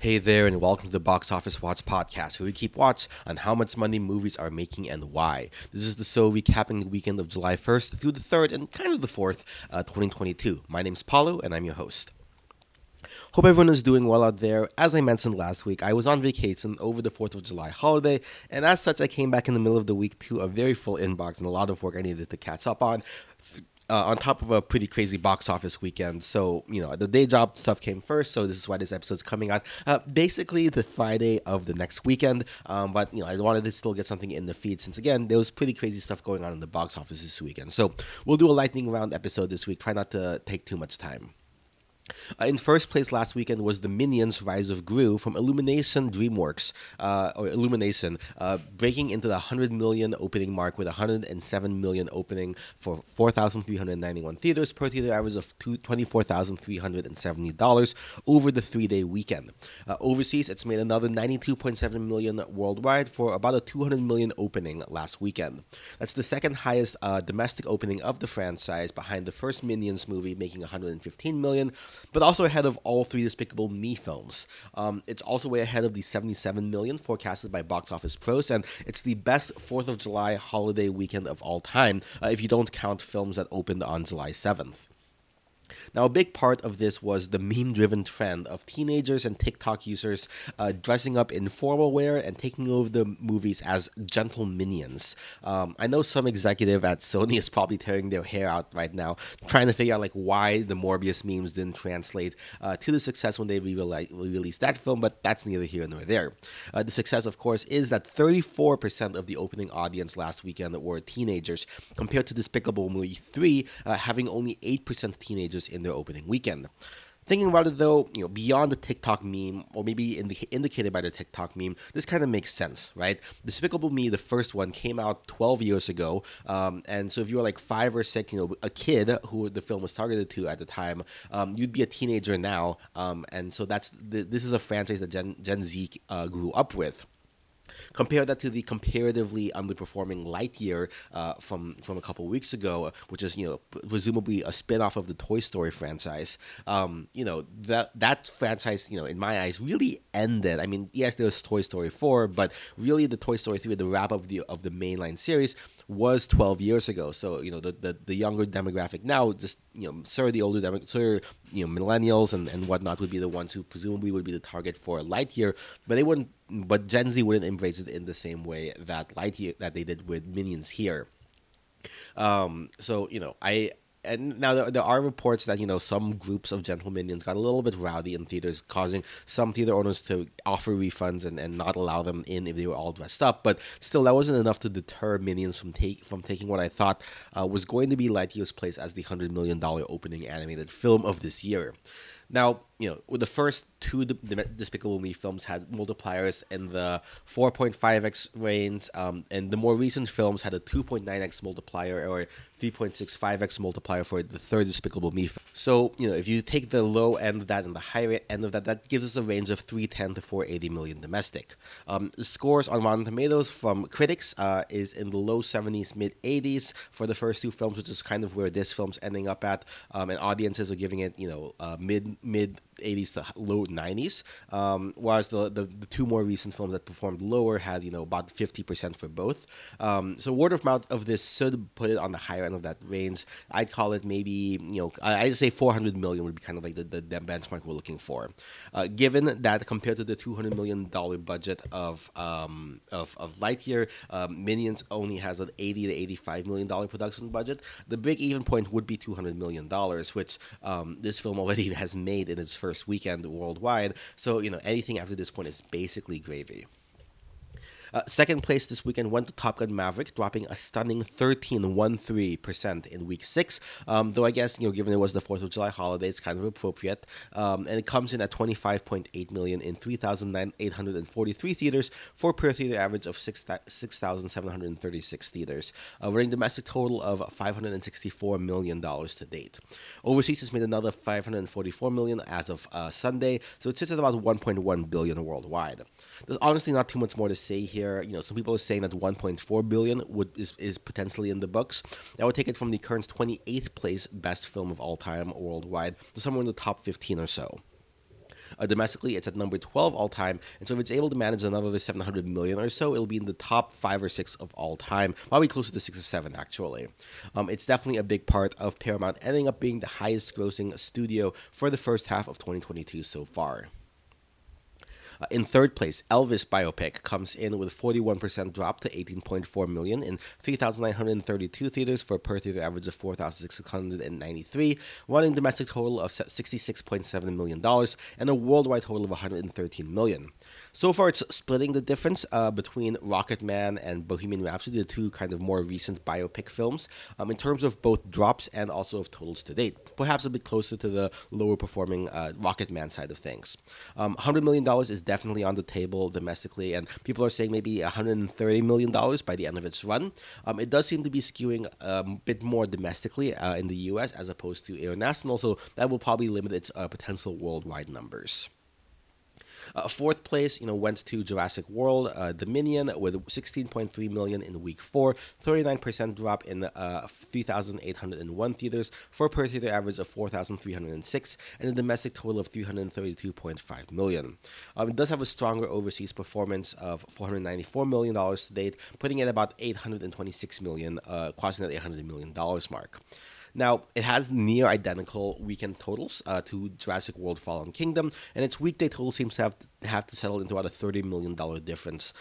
Hey there, and welcome to the Box Office Watch podcast, where we keep watch on how much money movies are making and why. This is the show recapping the weekend of July 1st through the 3rd and kind of the 4th, 2022. My name's Paulo, and I'm your host. Hope everyone is doing well out there. As I mentioned last week, I was on vacation over the 4th of July holiday, and as such, I came back in the middle of the week to a very full inbox and a lot of work I needed to catch up on top of a pretty crazy box office weekend. So, you know, the day job stuff came first, so this is why this episode's coming out basically the Friday of the next weekend. But, you know, I wanted to still get something in the feed since, again, there was pretty crazy stuff going on in the box office this weekend. So we'll do a lightning round episode this week. Try not to take too much time. In first place last weekend was The Minions: Rise of Gru from Illumination DreamWorks, breaking into the 100 million opening mark with 107 million opening for 4,391 theaters per theater average of $24,370 over the three-day weekend. Overseas, it's made another 92.7 million worldwide for about a 200 million opening last weekend. That's the second highest domestic opening of the franchise, behind the first Minions movie making 115 million. But also ahead of all three Despicable Me films. It's also way ahead of the 77 million forecasted by Box Office Pros, and it's the best 4th of July holiday weekend of all time, if you don't count films that opened on July 7th. Now, a big part of this was the meme-driven trend of teenagers and TikTok users dressing up in formal wear and taking over the movies as gentle minions. I know some executive at Sony is probably tearing their hair out right now, trying to figure out like why the Morbius memes didn't translate to the success when they re-released that film, but that's neither here nor there. The success, of course, is that 34% of the opening audience last weekend were teenagers, compared to Despicable Me 3 having only 8% teenagers in their opening weekend. Thinking about it though, you know, beyond the TikTok meme, or maybe indicated by the TikTok meme, this kind of makes sense, right? Despicable Me, the first one, came out 12 years ago, and so if you were like 5 or 6, you know, a kid who the film was targeted to at the time, you'd be a teenager now, and so this is a franchise that Gen Z grew up with. Compare that to the comparatively underperforming Lightyear from a couple weeks ago, which is, you know, presumably a spin-off of the Toy Story franchise. You know, that franchise, you know, in my eyes, really ended. I mean, yes, there was Toy Story 4, but really the Toy Story 3, the wrap up of the mainline series, was 12 years ago. So, you know, the younger demographic now, just, you know, the older demographic, you know, millennials and whatnot would be the ones who presumably would be the target for Lightyear, but they wouldn't. But Gen Z wouldn't embrace it in the same way that Lightyear that they did with Minions here. So, you know, there are reports that, you know, some groups of gentle minions got a little bit rowdy in theaters, causing some theater owners to offer refunds and not allow them in if they were all dressed up. But still, that wasn't enough to deter Minions from taking what I thought was going to be Lightyear's place as the $100 million opening animated film of this year. Now, you know, with the first two Despicable Me films had multipliers in the 4.5x range, and the more recent films had a 2.9x multiplier or 3.65x multiplier for the third Despicable Me film. So, you know, if you take the low end of that and the high end of that, that gives us a range of 310 to 480 million domestic. Scores on Rotten Tomatoes from critics is in the low 70s, mid 80s for the first two films, which is kind of where this film's ending up at, and audiences are giving it, you know, mid 80s to low 90s, whereas the two more recent films that performed lower had, you know, about 50% for both. So word of mouth of this should put it on the higher end of that range. I'd call it maybe, you know, I'd say 400 million would be kind of like the benchmark we're looking for. Given that compared to the $200 million budget of Lightyear, Minions only has an $80 to $85 million production budget, the break-even point would be $200 million, which this film already has made in its first weekend worldwide, so, you know, anything after this point is basically gravy. Second place this weekend went to Top Gun Maverick, dropping a stunning 13.13% in week 6, though I guess, you know, given it was the 4th of July holiday, it's kind of appropriate, and it comes in at 25.8 million in 3,843 theaters for per theater average of 6,736 theaters, running domestic total of $564 million to date. Overseas has made another $544 million as of Sunday, so it sits at about $1.1 billion worldwide. There's honestly not too much more to say here. You know, some people are saying that 1.4 billion is potentially in the books. That would take it from the current 28th place best film of all time worldwide to somewhere in the top 15 or so. Domestically, it's at number 12 all time. And so if it's able to manage another 700 million or so, it'll be in the top 5 or 6 of all time. Probably closer to 6 or 7, actually. It's definitely a big part of Paramount ending up being the highest grossing studio for the first half of 2022 so far. In third place, Elvis biopic comes in with a 41% drop to $18.4 million in 3,932 theaters for a per theater average of 4,693, running domestic total of $66.7 million and a worldwide total of $113 million. So far, it's splitting the difference between Rocketman and Bohemian Rhapsody, the two kind of more recent biopic films, in terms of both drops and also of totals to date, perhaps a bit closer to the lower performing Rocketman side of things. $100 million is definitely on the table domestically, and people are saying maybe $130 million by the end of its run. It does seem to be skewing a bit more domestically in the US as opposed to international, so that will probably limit its potential worldwide numbers. Fourth place, went to Jurassic World, The Minion, with $16.3 million in week 4, 39% drop in 3,801 theaters for a per theater average of 4,306 and a domestic total of $332.5 million. It does have a stronger overseas performance of $494 million to date, putting it at about $826 million, crossing that $800 million mark. Now, it has near-identical weekend totals to Jurassic World Fallen Kingdom, and its weekday total seems to have to settle into about a $30 million difference,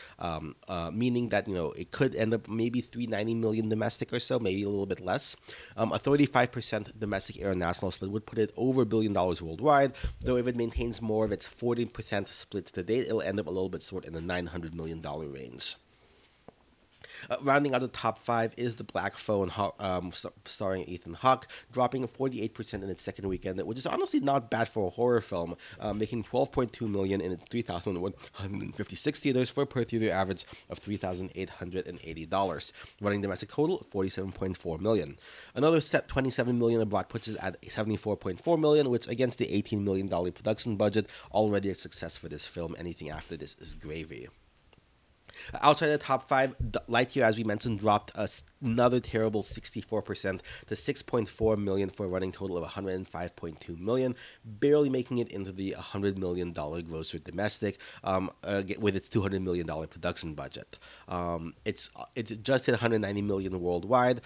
meaning that, it could end up maybe $390 million domestic or so, maybe a little bit less. A 35% domestic international split would put it over $1 billion worldwide, though if it maintains more of its 40% split to date, it'll end up a little bit short in the $900 million range. Rounding out the top 5 is The Black Phone, starring Ethan Hawke, dropping 48% in its second weekend, which is honestly not bad for a horror film, making $12.2 million in its 3,156 theaters for a per theater average of $3,880, running domestic total of $47.4 million. Another set $27 million abroad puts it at $74.4 million, which against the $18 million production budget, already a success for this film. Anything after this is gravy. Outside the top 5, Lightyear, as we mentioned, dropped another terrible 64% to $6.4 million for a running total of $105.2 million, barely making it into the $100 million grosser domestic with its $200 million production budget. It's just hit $190 million worldwide.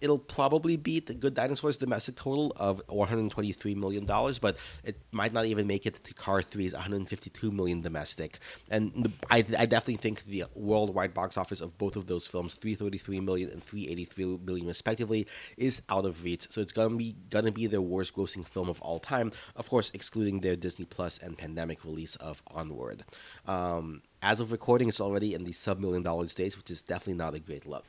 It'll probably beat the Good Dinosaur's domestic total of $123 million, but it might not even make it to Cars 3's $152 million domestic. And I definitely think the worldwide box office of both of those films, $333 million and $383 million respectively, is out of reach, so it's gonna be their worst grossing film of all time, of course excluding their Disney Plus and pandemic release of Onward. As of recording, it's already in the sub-$1 million days, which is definitely not a great look.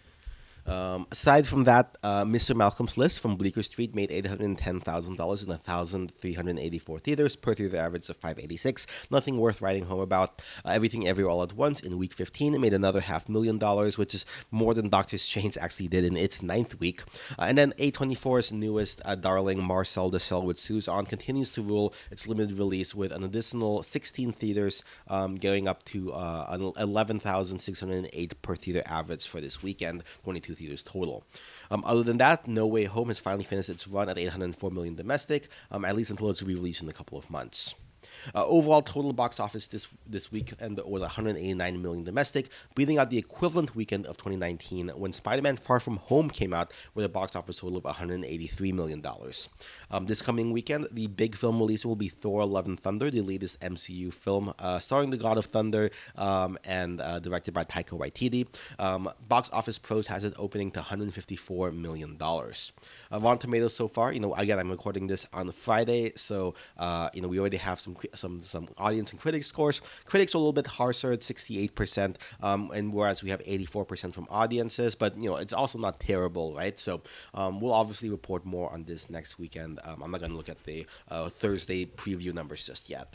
Aside from that, Mr. Malcolm's List from Bleecker Street made $810,000 in 1,384 theaters, per theater average of 586. Nothing worth writing home about. Everything Everywhere All at Once in week 15, it made another $500,000, which is more than Doctor Strange actually did in its 9th week. And then A24's newest darling, Marcel the Shell, which Sue's on, continues to rule its limited release with an additional 16 theaters, going up to 11,608 per theater average for this weekend, 22 theaters total. Other than that, No Way Home has finally finished its run at $804 million domestic, at least until it's re-released in a couple of months. Overall total box office this weekend was $189 million domestic, beating out the equivalent weekend of 2019 when Spider-Man Far From Home came out with a box office total of $183 million. This coming weekend, the big film release will be Thor Love and Thunder, the latest MCU film starring the God of Thunder and directed by Taika Waititi. Box Office Pros has it opening to $154 million. Rotten Tomatoes so far, again, I'm recording this on Friday, so we already have some audience and critic scores. Critics are a little bit harsher at 68%, and whereas we have 84% from audiences, but it's also not terrible, right? So we'll obviously report more on this next weekend. I'm not going to look at the Thursday preview numbers just yet.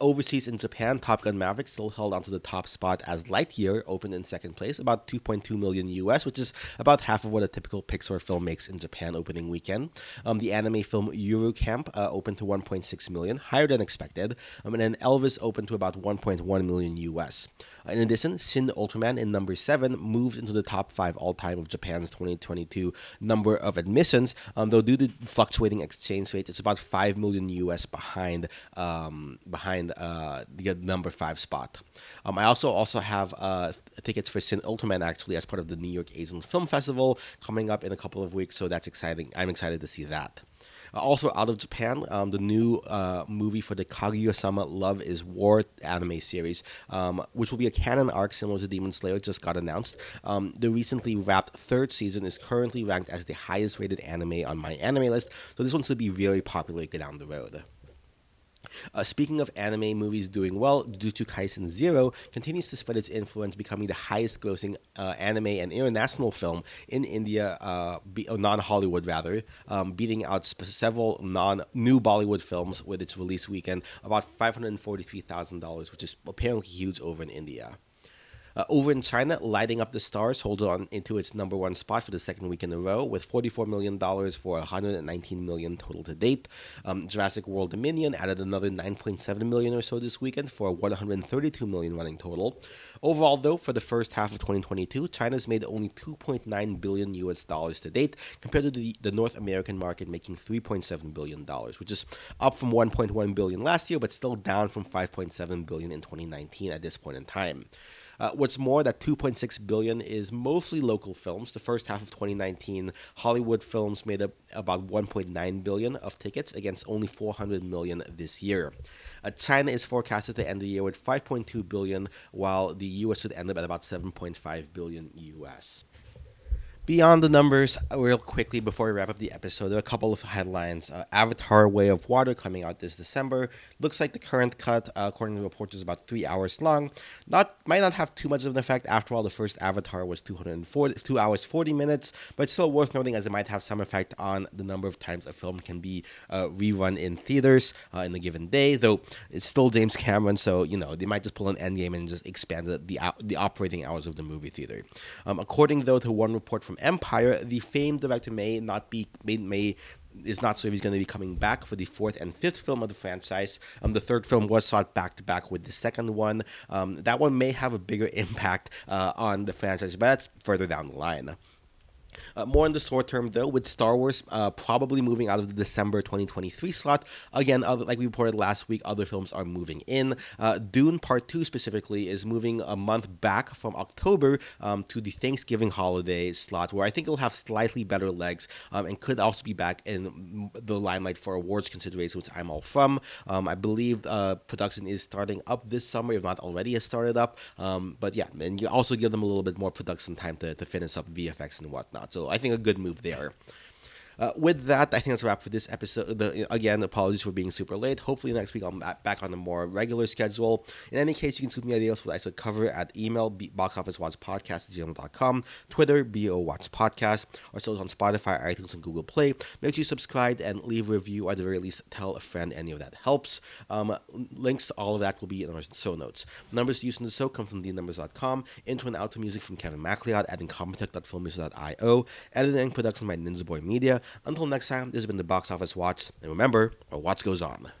Overseas in Japan, Top Gun Maverick still held onto the top spot as Lightyear opened in second place, about 2.2 million US, which is about half of what a typical Pixar film makes in Japan opening weekend. The anime film Yuru Camp opened to 1.6 million, higher than expected, and then Elvis opened to about 1.1 million US. In addition, Sin Ultraman in number 7 moved into the top 5 all-time of Japan's 2022 number of admissions, though due to fluctuating exchange rates, it's about 5 million US behind the number 5 spot. I also have tickets for Sin Ultraman, actually, as part of the New York Asian Film Festival coming up in a couple of weeks, so that's exciting. I'm excited to see that. Also out of Japan, the new movie for the Kaguya-sama Love is War anime series, which will be a canon arc similar to Demon Slayer, just got announced. The recently wrapped third season is currently ranked as the highest rated anime on my anime list, so this one's going to be very popular down the road. Speaking of anime movies doing well, Jujutsu Kaisen Zero continues to spread its influence, becoming the highest-grossing anime and international film in India, non-Hollywood rather, beating out several new Bollywood films with its release weekend, about $543,000, which is apparently huge over in India. Over in China, Lighting Up the Stars holds on into its number one spot for the second week in a row, with $44 million for $119 million total to date. Jurassic World Dominion added another $9.7 million or so this weekend for a $132 million running total. Overall, though, for the first half of 2022, China's made only $2.9 billion US dollars to date, compared to the North American market making $3.7 billion, which is up from $1.1 billion last year, but still down from $5.7 billion in 2019 at this point in time. What's more, that $2.6 billion is mostly local films. The first half of 2019, Hollywood films made up about $1.9 billion of tickets against only $400 million this year. China is forecasted to end the year with $5.2 billion, while the U.S. should end up at about $7.5 billion U.S. Beyond the numbers, real quickly before we wrap up the episode, there are a couple of headlines. Avatar Way of Water coming out this December. Looks like the current cut, according to reports, is about 3 hours long. Might not have too much of an effect. After all, the first Avatar was 2 hours, 40 minutes, but still worth noting as it might have some effect on the number of times a film can be rerun in theaters in a given day, though it's still James Cameron, so you know they might just pull an endgame and just expand the operating hours of the movie theater. According, though, to one report from Empire, the famed director is not sure if he's going to be coming back for the fourth and fifth film of the franchise. The third film was shot back-to-back with the second one. That one may have a bigger impact on the franchise, but that's further down the line. More in the short term, though, with Star Wars probably moving out of the December 2023 slot. Again, like we reported last week, other films are moving in. Dune Part 2 specifically is moving a month back from October to the Thanksgiving holiday slot, where I think it'll have slightly better legs and could also be back in the limelight for awards consideration, which I'm all from. I believe production is starting up this summer, if not already has started up. But yeah, and you also give them a little bit more production time to finish up VFX and whatnot. So I think a good move there. With that, I think that's a wrap for this episode. Again, apologies for being super late. Hopefully next week I'm back on a more regular schedule. In any case, you can send me ideas for what I should cover at email, boxofficewatchpodcast@gmail.com, Twitter, BOWatchPodcast, or so on Spotify, iTunes, and Google Play. Make sure you subscribe and leave a review, or at the very least, tell a friend. Any of that helps. Links to all of that will be in our show notes. Numbers used in the show come from thenumbers.com. Intro and outro music from Kevin MacLeod at incompetech.filmmusic.io. Editing and production by Ninja Boy Media. Until next time, this has been the Box Office Watch, and remember, our watch goes on.